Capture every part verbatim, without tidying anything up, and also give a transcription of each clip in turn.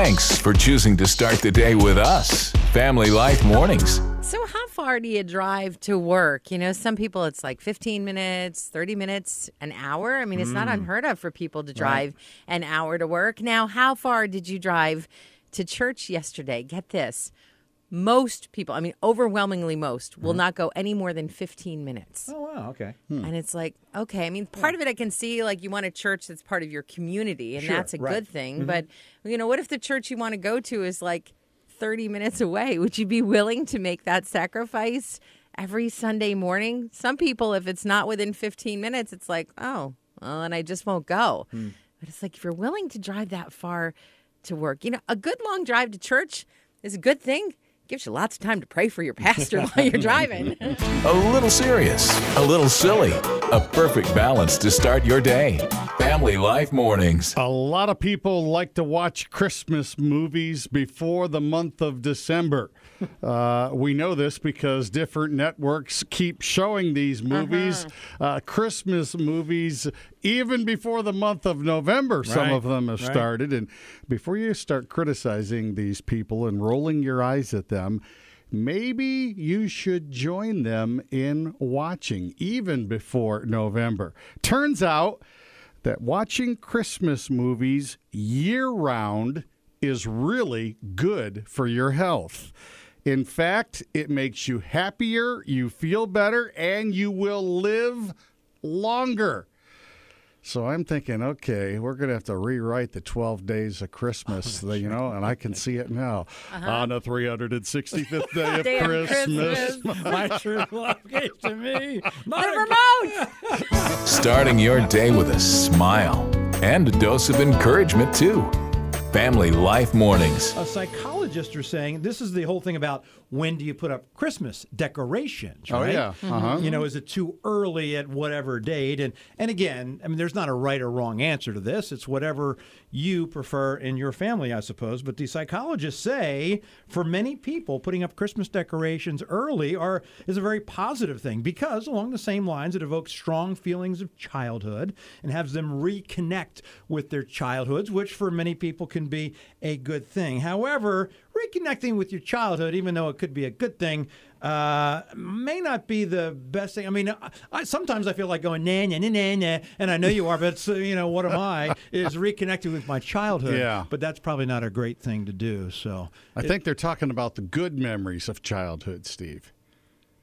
Thanks for choosing to start the day with us. Family Life Mornings. So how far do you drive to work? You know, some people it's like fifteen minutes, thirty minutes, an hour. I mean, it's mm. not unheard of for people to drive right. an hour to work. Now, how far did you drive to church yesterday? Get this. Most people, I mean, overwhelmingly most, will mm-hmm. not go any more than fifteen minutes. Oh, wow. Okay. Hmm. And it's like, okay. I mean, part yeah. of it I can see, like, you want a church that's part of your community, and sure, that's a right. good thing. Mm-hmm. But, you know, what if the church you want to go to is like thirty minutes away? Would you be willing to make that sacrifice every Sunday morning? Some people, if it's not within fifteen minutes, it's like, oh, well, and I just won't go. Mm. But it's like, if you're willing to drive that far to work, you know, a good long drive to church is a good thing. Gives you lots of time to pray for your pastor while you're driving. A little serious, a little silly, a perfect balance to start your day. Family Life Mornings. A lot of people like to watch Christmas movies before the month of December. Uh, we know this because different networks keep showing these movies, uh-huh. uh, Christmas movies, even before the month of November. Right. Some of them have right. started. And before you start criticizing these people and rolling your eyes at them, maybe you should join them in watching even before November. Turns out that watching Christmas movies year-round is really good for your health. In fact, it makes you happier, you feel better, and you will live longer. So I'm thinking, okay, we're going to have to rewrite the twelve days of Christmas, oh, you know, and I can see it now. Uh-huh. On the three hundred sixty-fifth day of day Christmas, Christmas. My true love gave to me my the remote. Starting your day with a smile and a dose of encouragement, too. Family Life Mornings. A psychologist is saying, this is the whole thing about when do you put up Christmas decorations, right? Oh, yeah. Mm-hmm. Uh-huh. You know, is it too early at whatever date? And and again, I mean, there's not a right or wrong answer to this. It's whatever you prefer in your family, I suppose. But the psychologists say, for many people, putting up Christmas decorations early are is a very positive thing because, along the same lines, it evokes strong feelings of childhood and has them reconnect with their childhoods, which for many people can be a good thing. However, reconnecting with your childhood, even though it could be a good thing, uh, may not be the best thing. I mean, I, I, sometimes I feel like going, nah, nah, nah, nah, nah, and I know you are, but, you know, what am I, is reconnecting with my childhood. Yeah. But that's probably not a great thing to do. So I it, think they're talking about the good memories of childhood, Steve.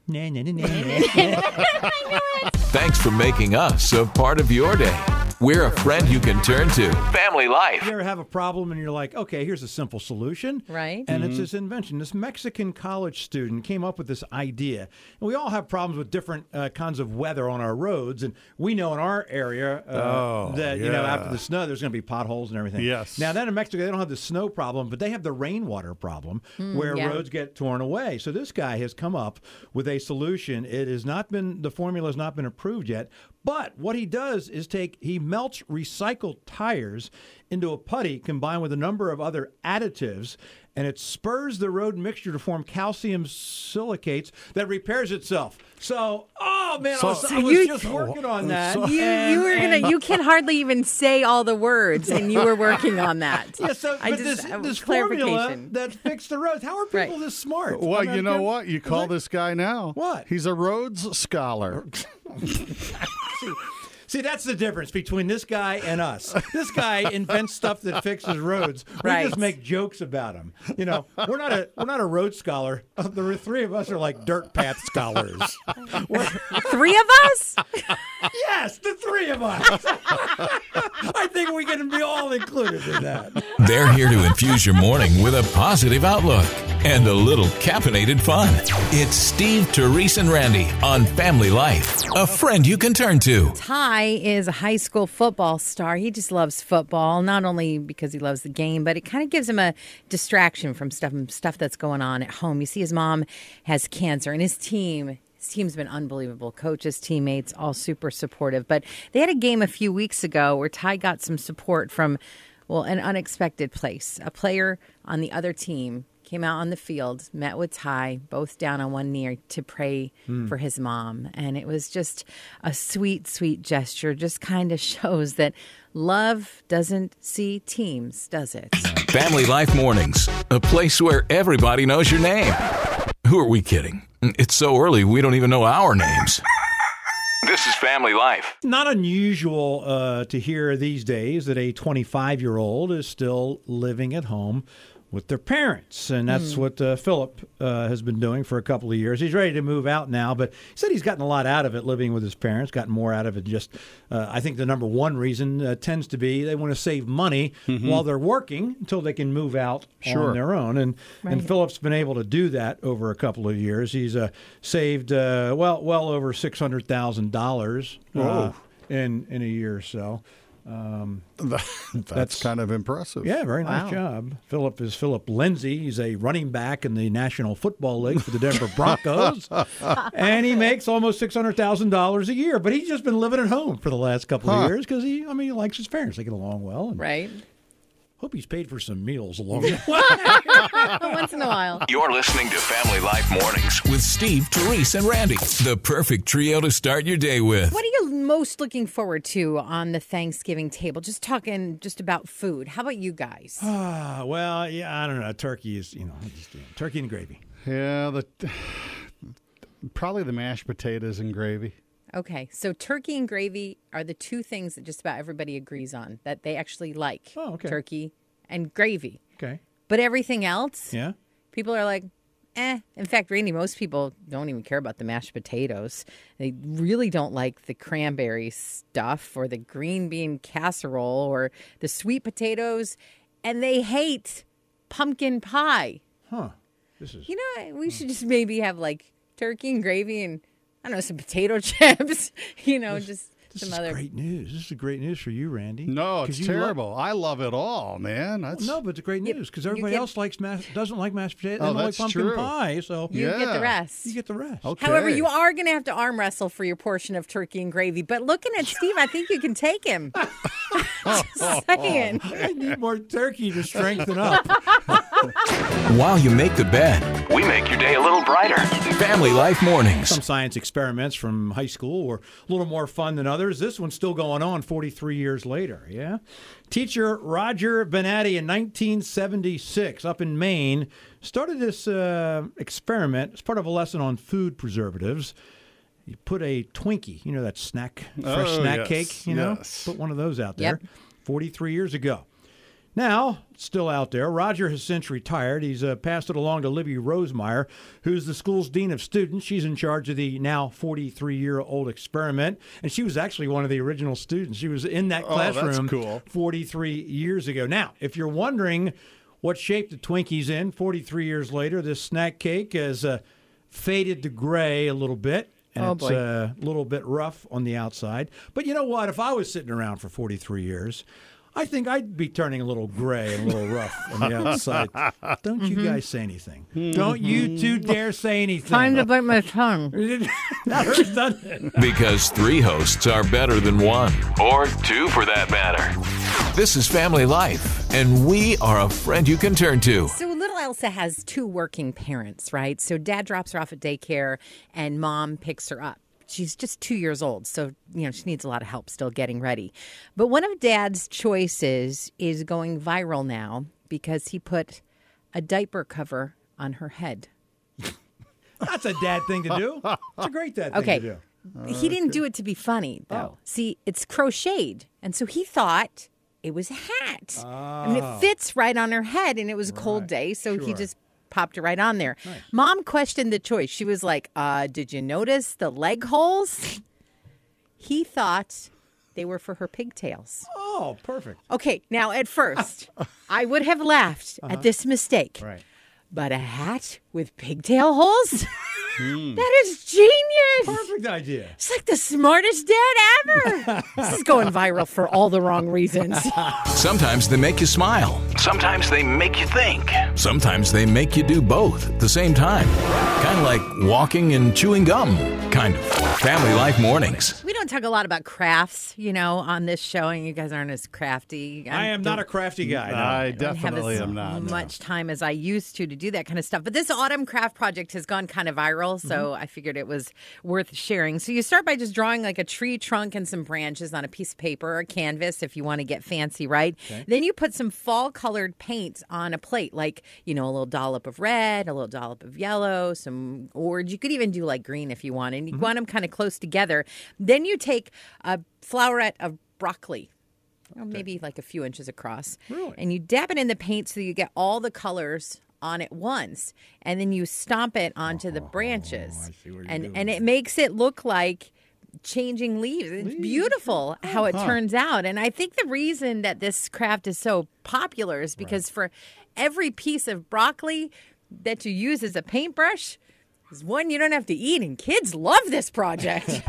Nah, nah, nah, nah, nah. Thanks for making us a part of your day. We're a friend you can turn to. Family Life. You ever have a problem and you're like, okay, here's a simple solution. Right. And mm-hmm. it's this invention. This Mexican college student came up with this idea. And we all have problems with different uh, kinds of weather on our roads. And we know in our area uh, oh, that, yeah. you know, after the snow, there's going to be potholes and everything. Yes. Now, then in Mexico, they don't have the snow problem, but they have the rainwater problem mm, where yeah. roads get torn away. So this guy has come up with a solution. It has not been, the formula has not been approved yet. But what he does is take, he melts recycled tires into a putty combined with a number of other additives, and it spurs the road mixture to form calcium silicates that repairs itself. So, oh, man, so, I was, I was you, just working on that. You, you were gonna, you can hardly even say all the words, and you were working on that. Yeah, so I but just, this, this formula that fixed the roads, how are people right. this smart? Well, I'm you know good. What? You call this guy now. What? He's a Rhodes Scholar. see, see, that's the difference between this guy and us. This guy invents stuff that fixes roads. We right. just make jokes about him. You know, we're not a we're not a road scholar. The three of us are like dirt path scholars. We're, three of us? Yes, the three of us. I think we can be all included in that. They're here to infuse your morning with a positive outlook and a little caffeinated fun. It's Steve, Therese, and Randy on Family Life, a friend you can turn to. Ty is a high school football star. He just loves football, not only because he loves the game, but it kind of gives him a distraction from stuff, stuff that's going on at home. You see, his mom has cancer, and his team His team's been unbelievable. Coaches, teammates, all super supportive. But they had a game a few weeks ago where Ty got some support from, well, an unexpected place. A player on the other team came out on the field, met with Ty, both down on one knee to pray mm. for his mom. And it was just a sweet, sweet gesture. Just kind of shows that love doesn't see teams, does it? Family Life Mornings, a place where everybody knows your name. Who are we kidding? It's so early, we don't even know our names. This is Family Life. Not unusual uh, to hear these days that a twenty-five-year-old is still living at home with their parents, and that's mm. what uh, Philip uh, has been doing for a couple of years. He's ready to move out now, but he said he's gotten a lot out of it living with his parents, gotten more out of it. Just, uh, I think the number one reason uh, tends to be they want to save money mm-hmm. while they're working until they can move out sure. on their own, and right. and Philip's been able to do that over a couple of years. He's uh, saved uh, well well over six hundred thousand uh, dollars in in a year or so. Um, that's, that's kind of impressive. Yeah, very nice wow. job. Philip is Philip Lindsay. He's a running back in the National Football League for the Denver Broncos, and he makes almost six hundred thousand dollars a year. But he's just been living at home for the last couple huh. of years because he, I mean, he likes his parents. They get along well, and right? hope he's paid for some meals along the way. Once in a while. You're listening to Family Life Mornings with Steve, Therese, and Randy, the perfect trio to start your day with. What are you most looking forward to on the Thanksgiving table? Just talking just about food. How about you guys? Uh, well, yeah, I don't know. Turkey is, you know, just, you know turkey and gravy. Yeah, the probably the mashed potatoes and gravy. Okay, so turkey and gravy are the two things that just about everybody agrees on, that they actually like. Oh, okay. Turkey and gravy. Okay. But everything else, yeah, people are like, eh. In fact, Randy, most people don't even care about the mashed potatoes. They really don't like the cranberry stuff or the green bean casserole or the sweet potatoes, and they hate pumpkin pie. Huh. This is. You know, we should just maybe have, like, turkey and gravy and, I don't know, some potato chips, you know, this, just this some is other. This is great news. This is great news for you, Randy. No, it's terrible. Love... I love it all, man. That's... Well, no, but it's great news because everybody get... else likes mas- doesn't like mashed potatoes. Oh, they don't like pumpkin true. pie, so you yeah. get the rest. You get the rest. Okay. However, you are going to have to arm wrestle for your portion of turkey and gravy. But looking at Steve, I think you can take him. Just saying. I need more turkey to strengthen up. While you make the bed, we make your day a little brighter. Family Life Mornings. Some science experiments from high school were a little more fun than others. This one's still going on forty-three years later, yeah? Teacher Roger Benatti in nineteen seventy-six up in Maine started this uh, experiment as part of a lesson on food preservatives. You put a Twinkie, you know, that snack, fresh oh, snack yes. cake, you know? Yes. Put one of those out there yep. forty-three years ago. Now, still out there, Roger has since retired. He's uh, passed it along to Libby Rosemeyer, who's the school's dean of students. She's in charge of the now forty-three-year-old experiment, and she was actually one of the original students. She was in that classroom oh, cool. forty-three years ago. Now, if you're wondering what shape the Twinkie's in forty-three years later, this snack cake has uh, faded to gray a little bit. And oh, it's uh, a little bit rough on the outside. But you know what? If I was sitting around for forty-three years, I think I'd be turning a little gray and a little rough on the outside. Don't mm-hmm. you guys say anything. Mm-hmm. Don't you two dare say anything. Time to bite my tongue. That hurts, doesn't it? Because three hosts are better than one. Or two, for that matter. This is Family Life, and we are a friend you can turn to. So little Elsa has two working parents, right? So dad drops her off at daycare, and mom picks her up. She's just two years old, so you know she needs a lot of help still getting ready. But one of Dad's choices is going viral now because he put a diaper cover on her head. That's a dad thing to do. It's a great dad okay. thing to do. Okay, he didn't do it to be funny, though. Oh. See, it's crocheted, and so he thought it was a hat. Oh. I mean, it fits right on her head, and it was a right. cold day, so sure. he just popped it right on there. Nice. Mom questioned the choice. She was like, uh, did you notice the leg holes? He thought they were for her pigtails. Oh, perfect. Okay, now at first, I would have laughed uh-huh. at this mistake. Right. But a hat with pigtail holes? Mm. That is genius. Perfect idea. It's like the smartest dad ever. This is going viral for all the wrong reasons. Sometimes they make you smile. Sometimes they make you think. Sometimes they make you do both at the same time. Kind of like walking and chewing gum. Kind of. Family Life Mornings. We don't talk a lot about crafts, you know, on this show, and you guys aren't as crafty. I'm, I am not a crafty guy. No, I, I definitely am not. I don't have as much no. time as I used to to do that kind of stuff. But this autumn craft project has gone kind of viral. girl, so mm-hmm. I figured it was worth sharing. So you start by just drawing like a tree trunk and some branches on a piece of paper or canvas if you want to get fancy, right? Okay. Then you put some fall-colored paints on a plate, like, you know, a little dollop of red, a little dollop of yellow, some orange. You could even do like green if you want, and you mm-hmm. want them kind of close together. Then you take a flowerette of broccoli. Well, maybe like a few inches across. Really? And you dab it in the paint so you get all the colors on at once. And then you stomp it onto oh, the branches. Oh, I see what you're doing. And it makes it look like changing leaves. It's leaves. beautiful oh, how it huh. turns out. And I think the reason that this craft is so popular is because right. for every piece of broccoli that you use as a paintbrush, there's one you don't have to eat. And kids love this project.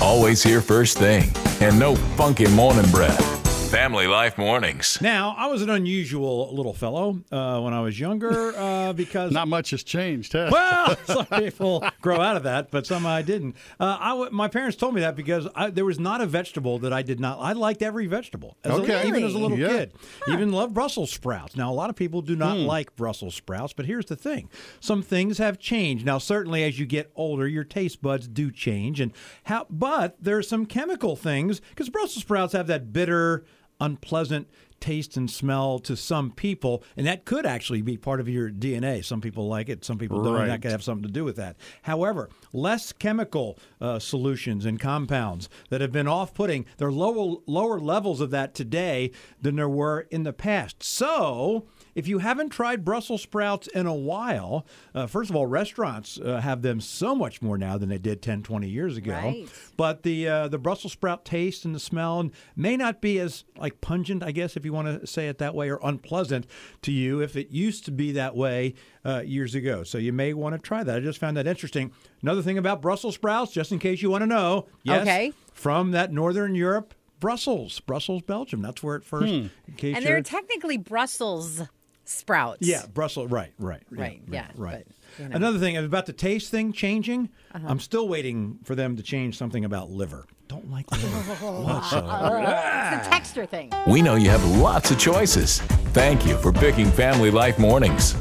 Always here first thing. And no funky morning breath. Family Life Mornings. Now, I was an unusual little fellow uh, when I was younger uh, because... Not much has changed, huh? Well, some people grow out of that, but some I didn't. Uh, I w- my parents told me that because I, there was not a vegetable that I did not... I liked every vegetable, as okay. a, really? even as a little yeah. kid. Huh. Even loved Brussels sprouts. Now, a lot of people do not hmm. like Brussels sprouts, but here's the thing. Some things have changed. Now, certainly as you get older, your taste buds do change, and how, but there are some chemical things, because Brussels sprouts have that bitter... unpleasant taste and smell to some people, and that could actually be part of your D N A. Some people like it, some people don't, right. and that could have something to do with that. However, less chemical uh, solutions and compounds that have been off-putting, there are lower, lower levels of that today than there were in the past. So... if you haven't tried Brussels sprouts in a while, uh, first of all, restaurants uh, have them so much more now than they did ten, twenty years ago. Right. But the uh, the Brussels sprout taste and the smell may not be as like pungent, I guess, if you want to say it that way, or unpleasant to you if it used to be that way uh, years ago. So you may want to try that. I just found that interesting. Another thing about Brussels sprouts, just in case you want to know, yes, okay. from that northern Europe, Brussels, Brussels, Belgium. That's where it first hmm. came. And they're technically Brussels sprouts. Yeah, Brussels, right, right. Right, yeah, yeah right. But, you know. Another thing about the taste thing changing, uh-huh. I'm still waiting for them to change something about liver. Don't like liver. uh, it's a texture thing. We know you have lots of choices. Thank you for picking Family Life Mornings.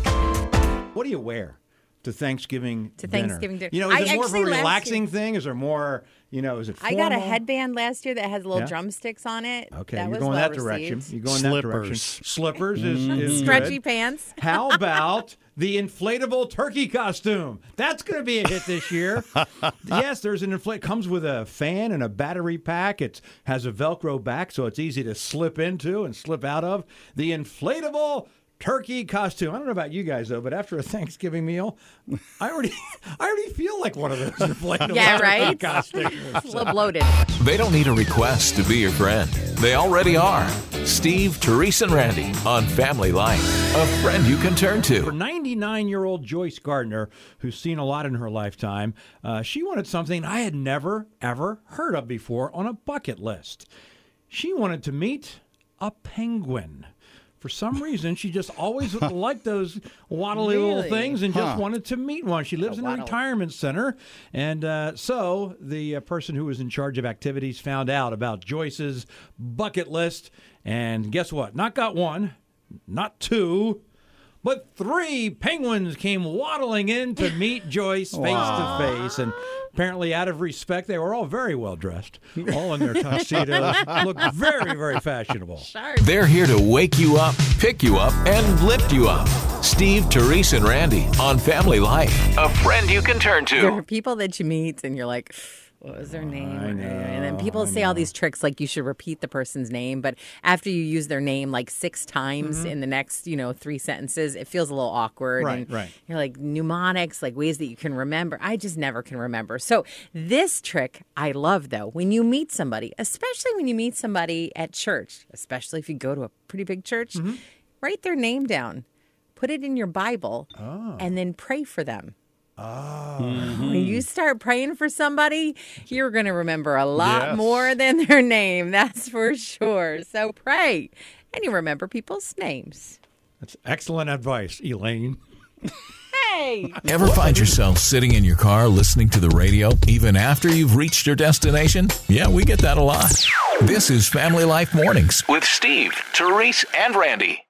What do you wear to Thanksgiving to dinner? Thanksgiving dinner. You know, is I it more of a relaxing thing? Is there more... You know, is it formal? I got a headband last year that had little yeah. drumsticks on it. Okay, that you're was going well that direction. Received. You're going Slippers. that direction. Slippers is, is stretchy good. pants. How about the inflatable turkey costume? That's going to be a hit this year. Yes, there's an inflatable. Comes with a fan and a battery pack. It has a Velcro back, so it's easy to slip into and slip out of. The inflatable turkey costume. I don't know about you guys, though, but after a Thanksgiving meal, I already I already feel like one of those inflatable yeah, right? costumes. A little bloated. They don't need a request to be your friend. They already are. Steve, Teresa, and Randy on Family Life. A friend you can turn to. For ninety-nine-year-old Joyce Gardner, who's seen a lot in her lifetime, uh, she wanted something I had never, ever heard of before on a bucket list. She wanted to meet a penguin. For some reason, she just always liked those waddly really? little things and just huh. wanted to meet one. She lives a in a retirement center. And uh, so the uh, person who was in charge of activities found out about Joyce's bucket list. And guess what? Not got one, not two, but three penguins came waddling in to meet Joyce face wow. to face. And apparently, out of respect, they were all very well dressed, all in their tuxedos, looked very, very fashionable. They're here to wake you up, pick you up, and lift you up. Steve, Teresa, and Randy on Family Life, a friend you can turn to. There are people that you meet, and you're like, what was their name? I know, and then people I say know. all these tricks, like you should repeat the person's name, but after you use their name like six times mm-hmm. in the next, you know, three sentences, it feels a little awkward. Right, and right. You're like mnemonics, like ways that you can remember. I just never can remember. So this trick I love, though. When you meet somebody, especially when you meet somebody at church, especially if you go to a pretty big church, mm-hmm. write their name down, put it in your Bible, oh. and then pray for them. Oh. Mm-hmm. When you start praying for somebody, you're going to remember a lot yes. more than their name. That's for sure. So pray. And you remember people's names. That's excellent advice, Elaine. Hey! Ever find yourself sitting in your car listening to the radio even after you've reached your destination? Yeah, we get that a lot. This is Family Life Mornings with Steve, Therese, and Randy.